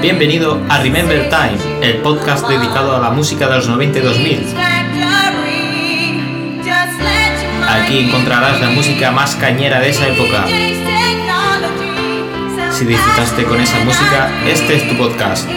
Bienvenido a Remember Time, el podcast dedicado a la música de los 90 y 2000. Aquí encontrarás la música más cañera de esa época. Si disfrutaste con esa música, este es tu podcast.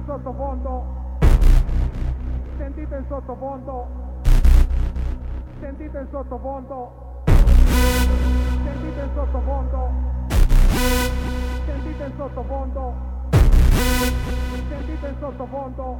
el sottofondo, sentite il sottofondo, sentite il sottofondo, sentite il sottofondo, sentite il sottofondo, sentite il sottofondo.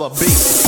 of a beat.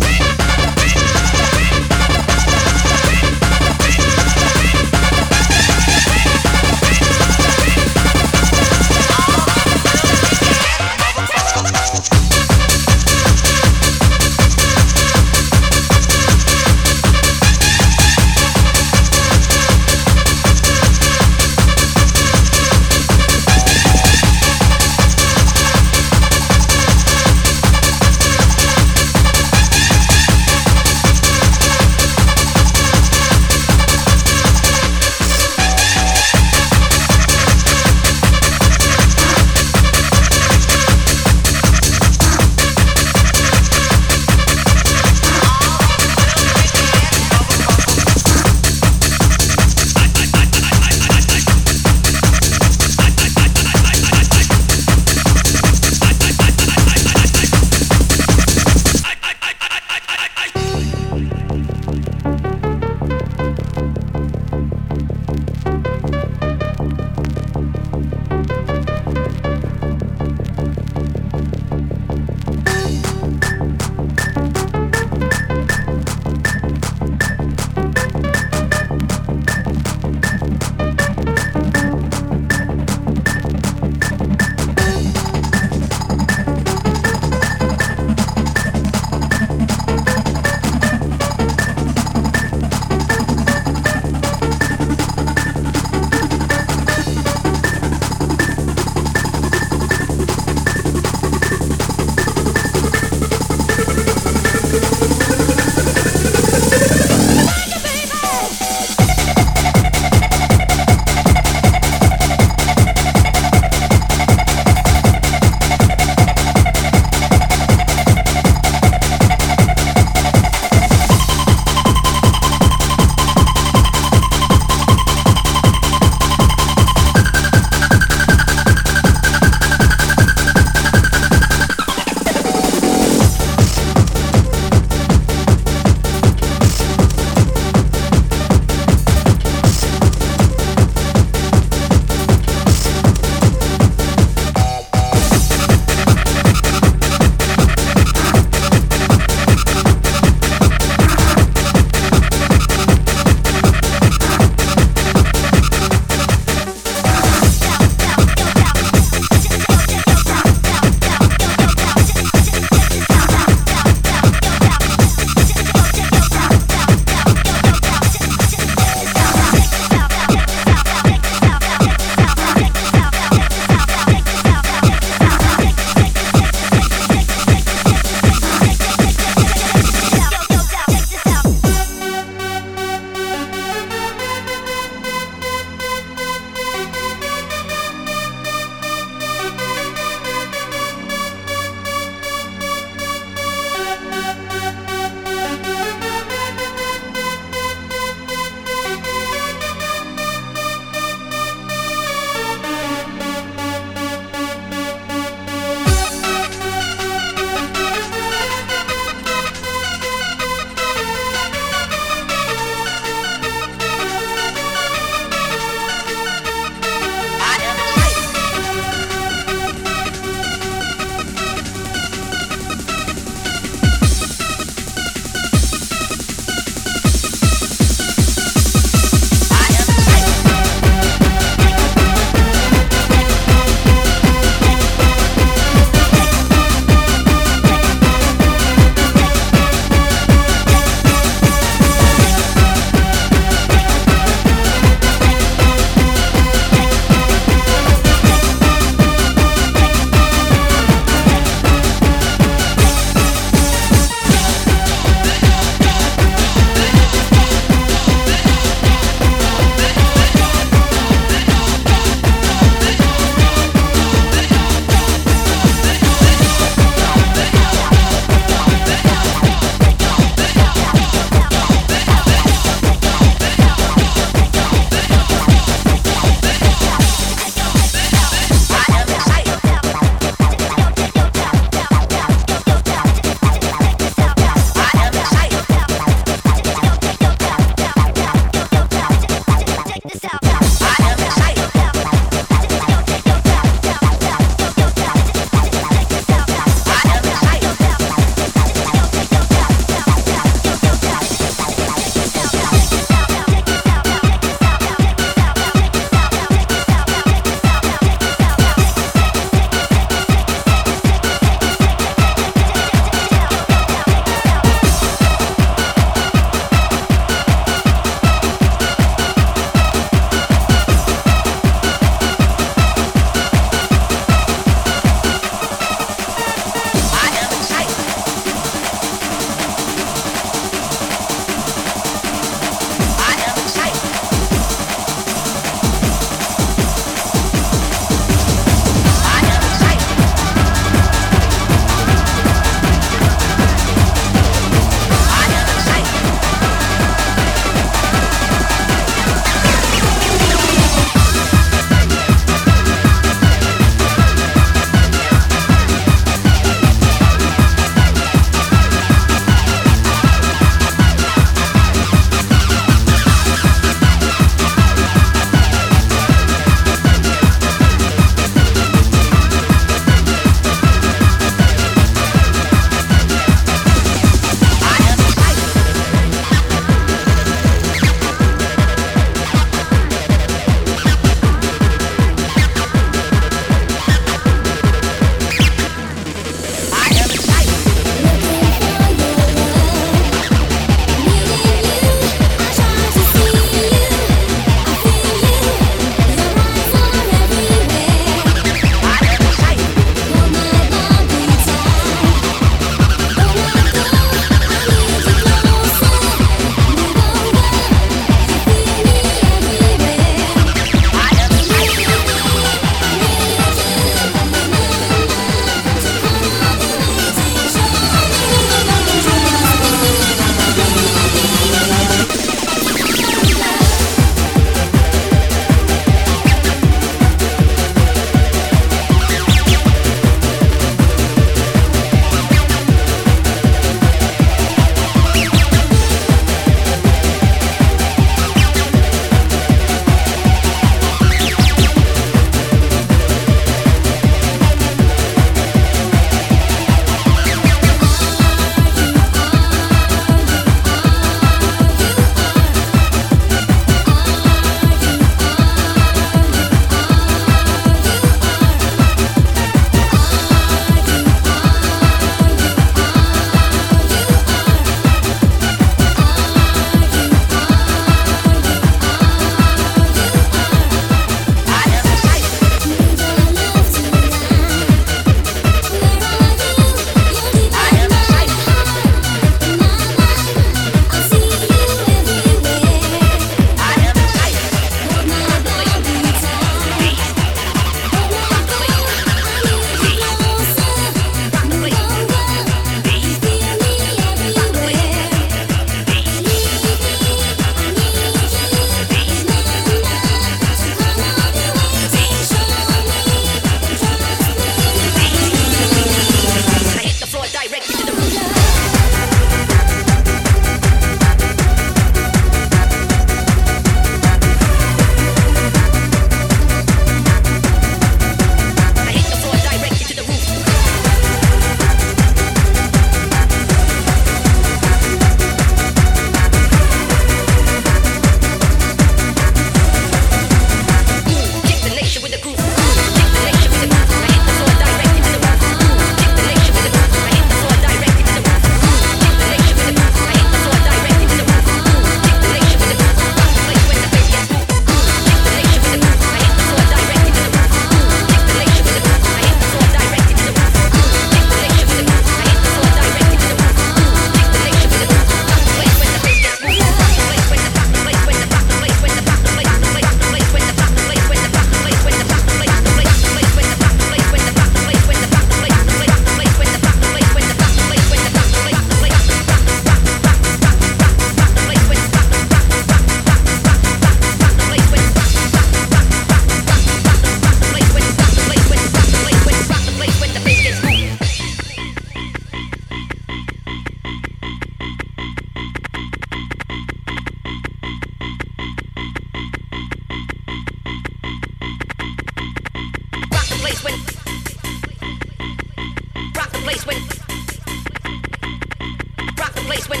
place when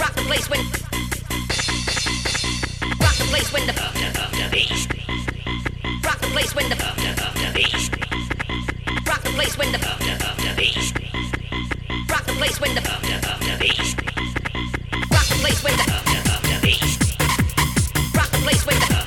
rock the place when rock the place when the beast rock the place when the beast rock the place when the beast rock the place when the beast rock the place when the beast rock the place when the beast rock the place when the beast rock the place when the beast. Wait.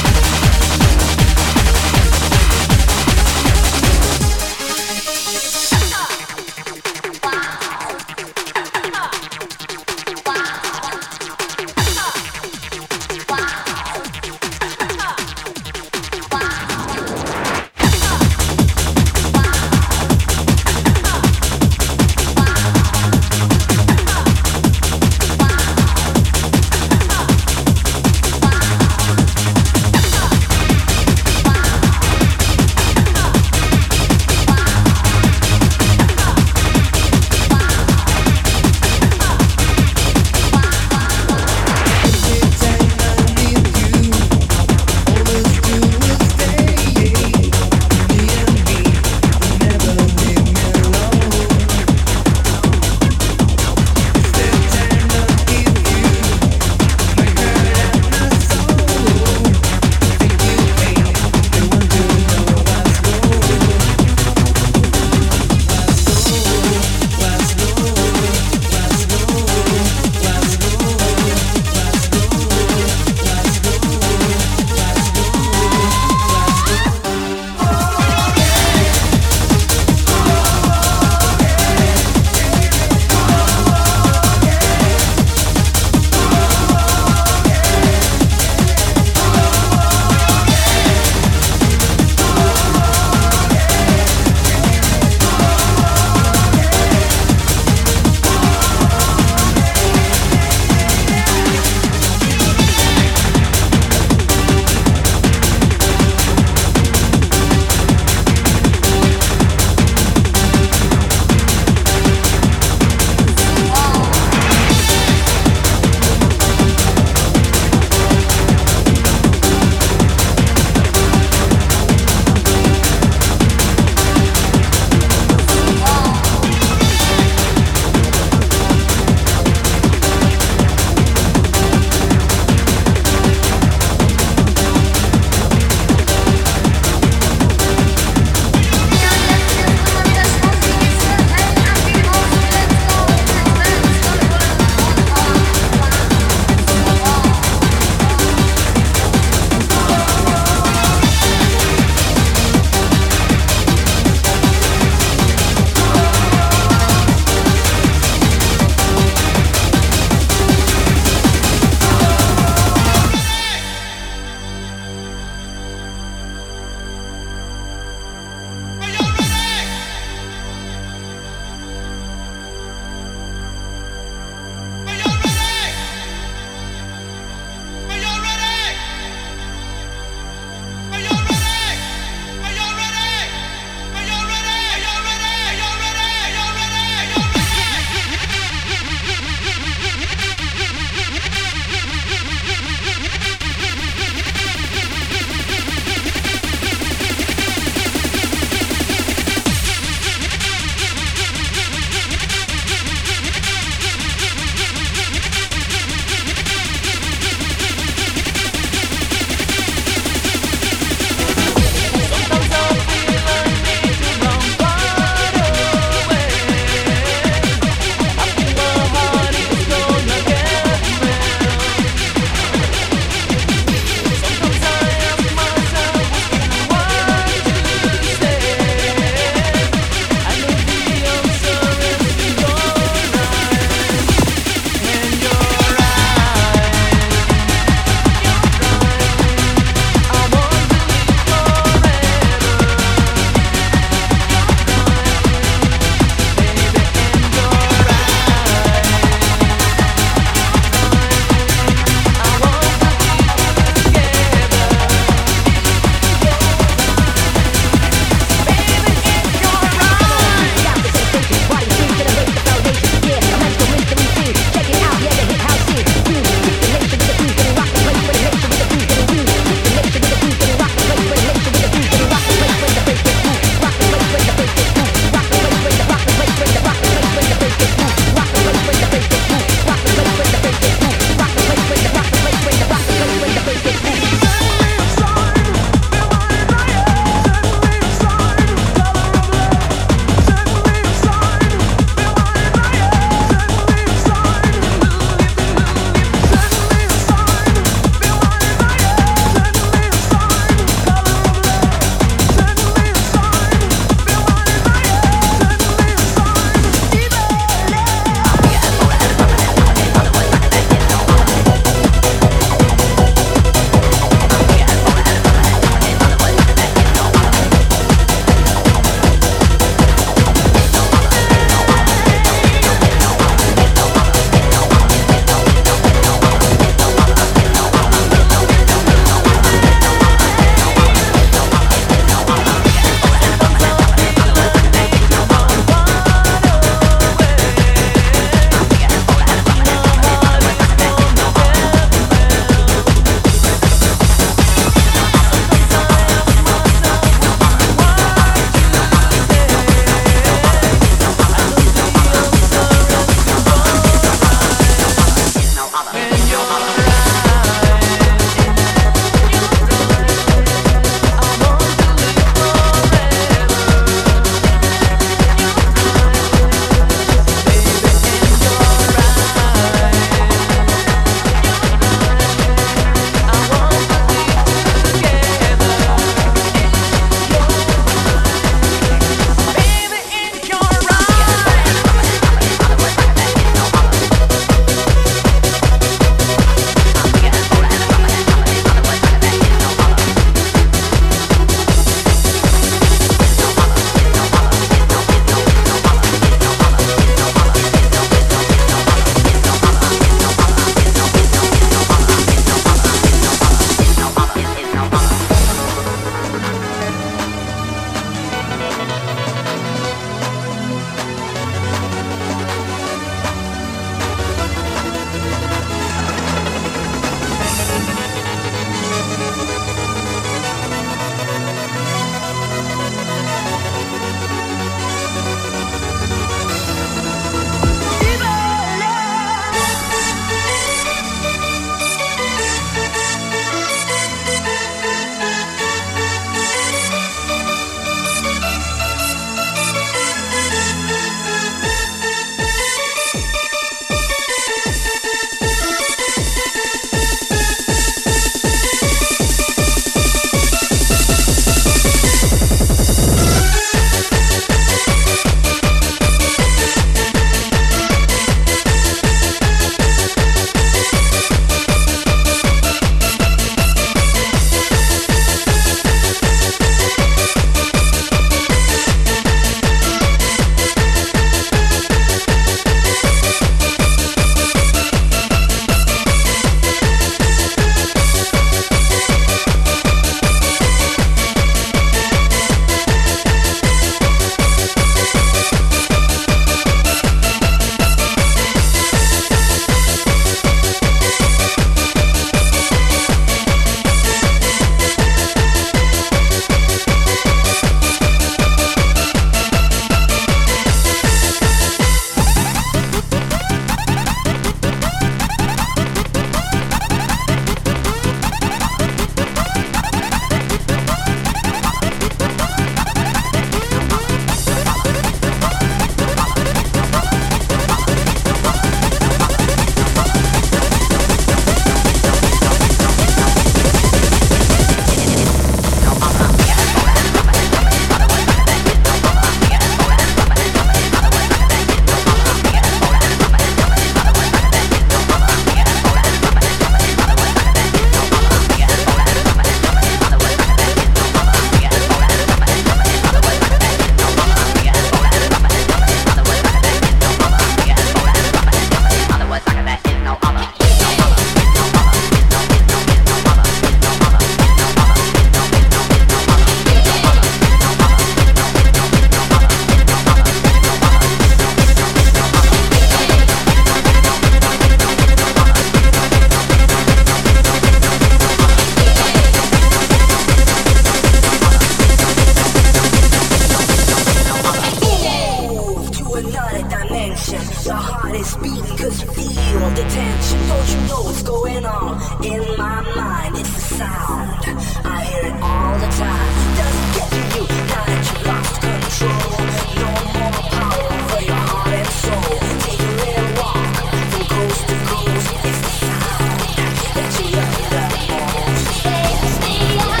dimension. Your heart is beating cause you feel the tension. Don't you know what's going on? In my mind, it's the sound. I hear it all the time. Doesn't get to you now that you lost control. No more power over your heart and soul. Take a little walk from coast to coast. It's the sound that you love the most. Makes me happy when I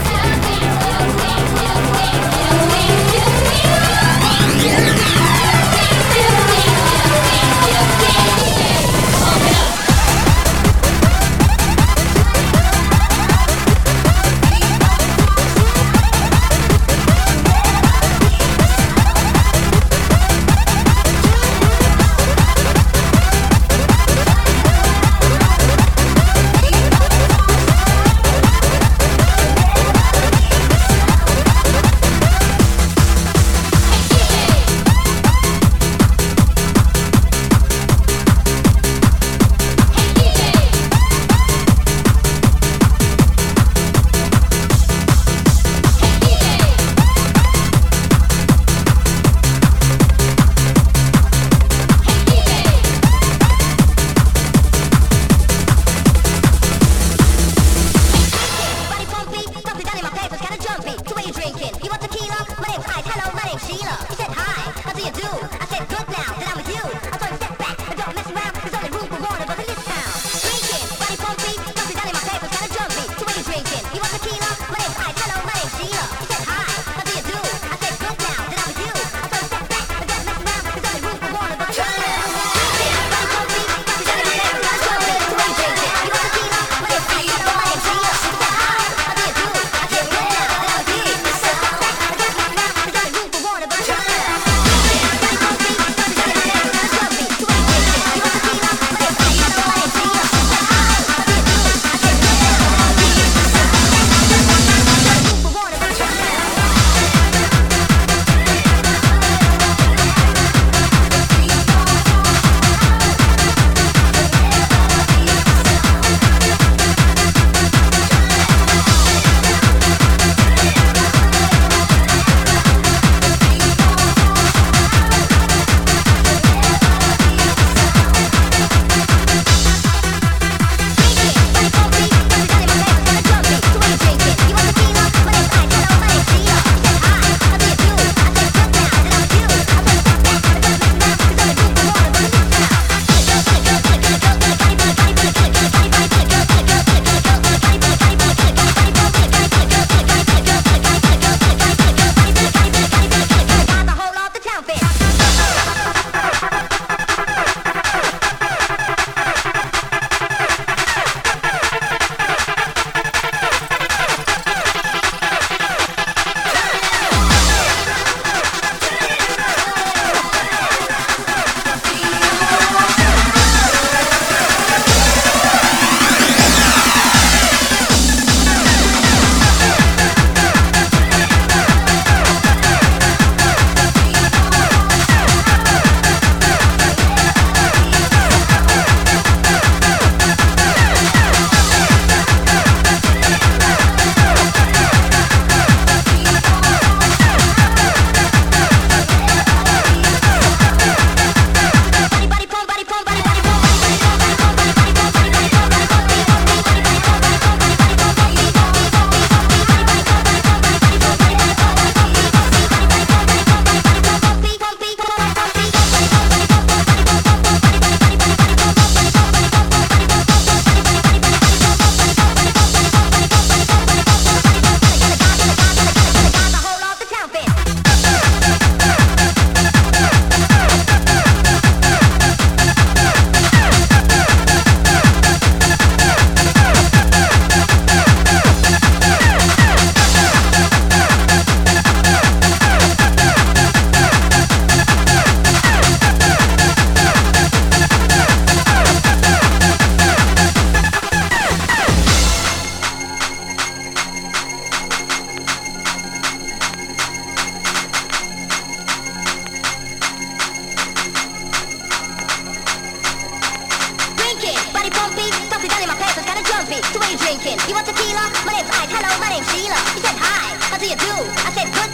said, good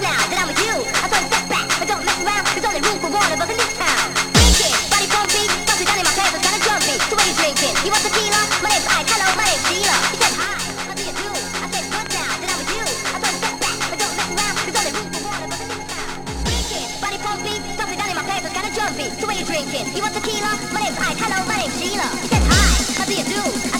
now that I'm with you. I thought, step back, but don't mess around. There's only room for one of us. coffee, so when you drinking, you want tequila? My name's Ike, hello, my name's Sheila. Get high, that's what you do.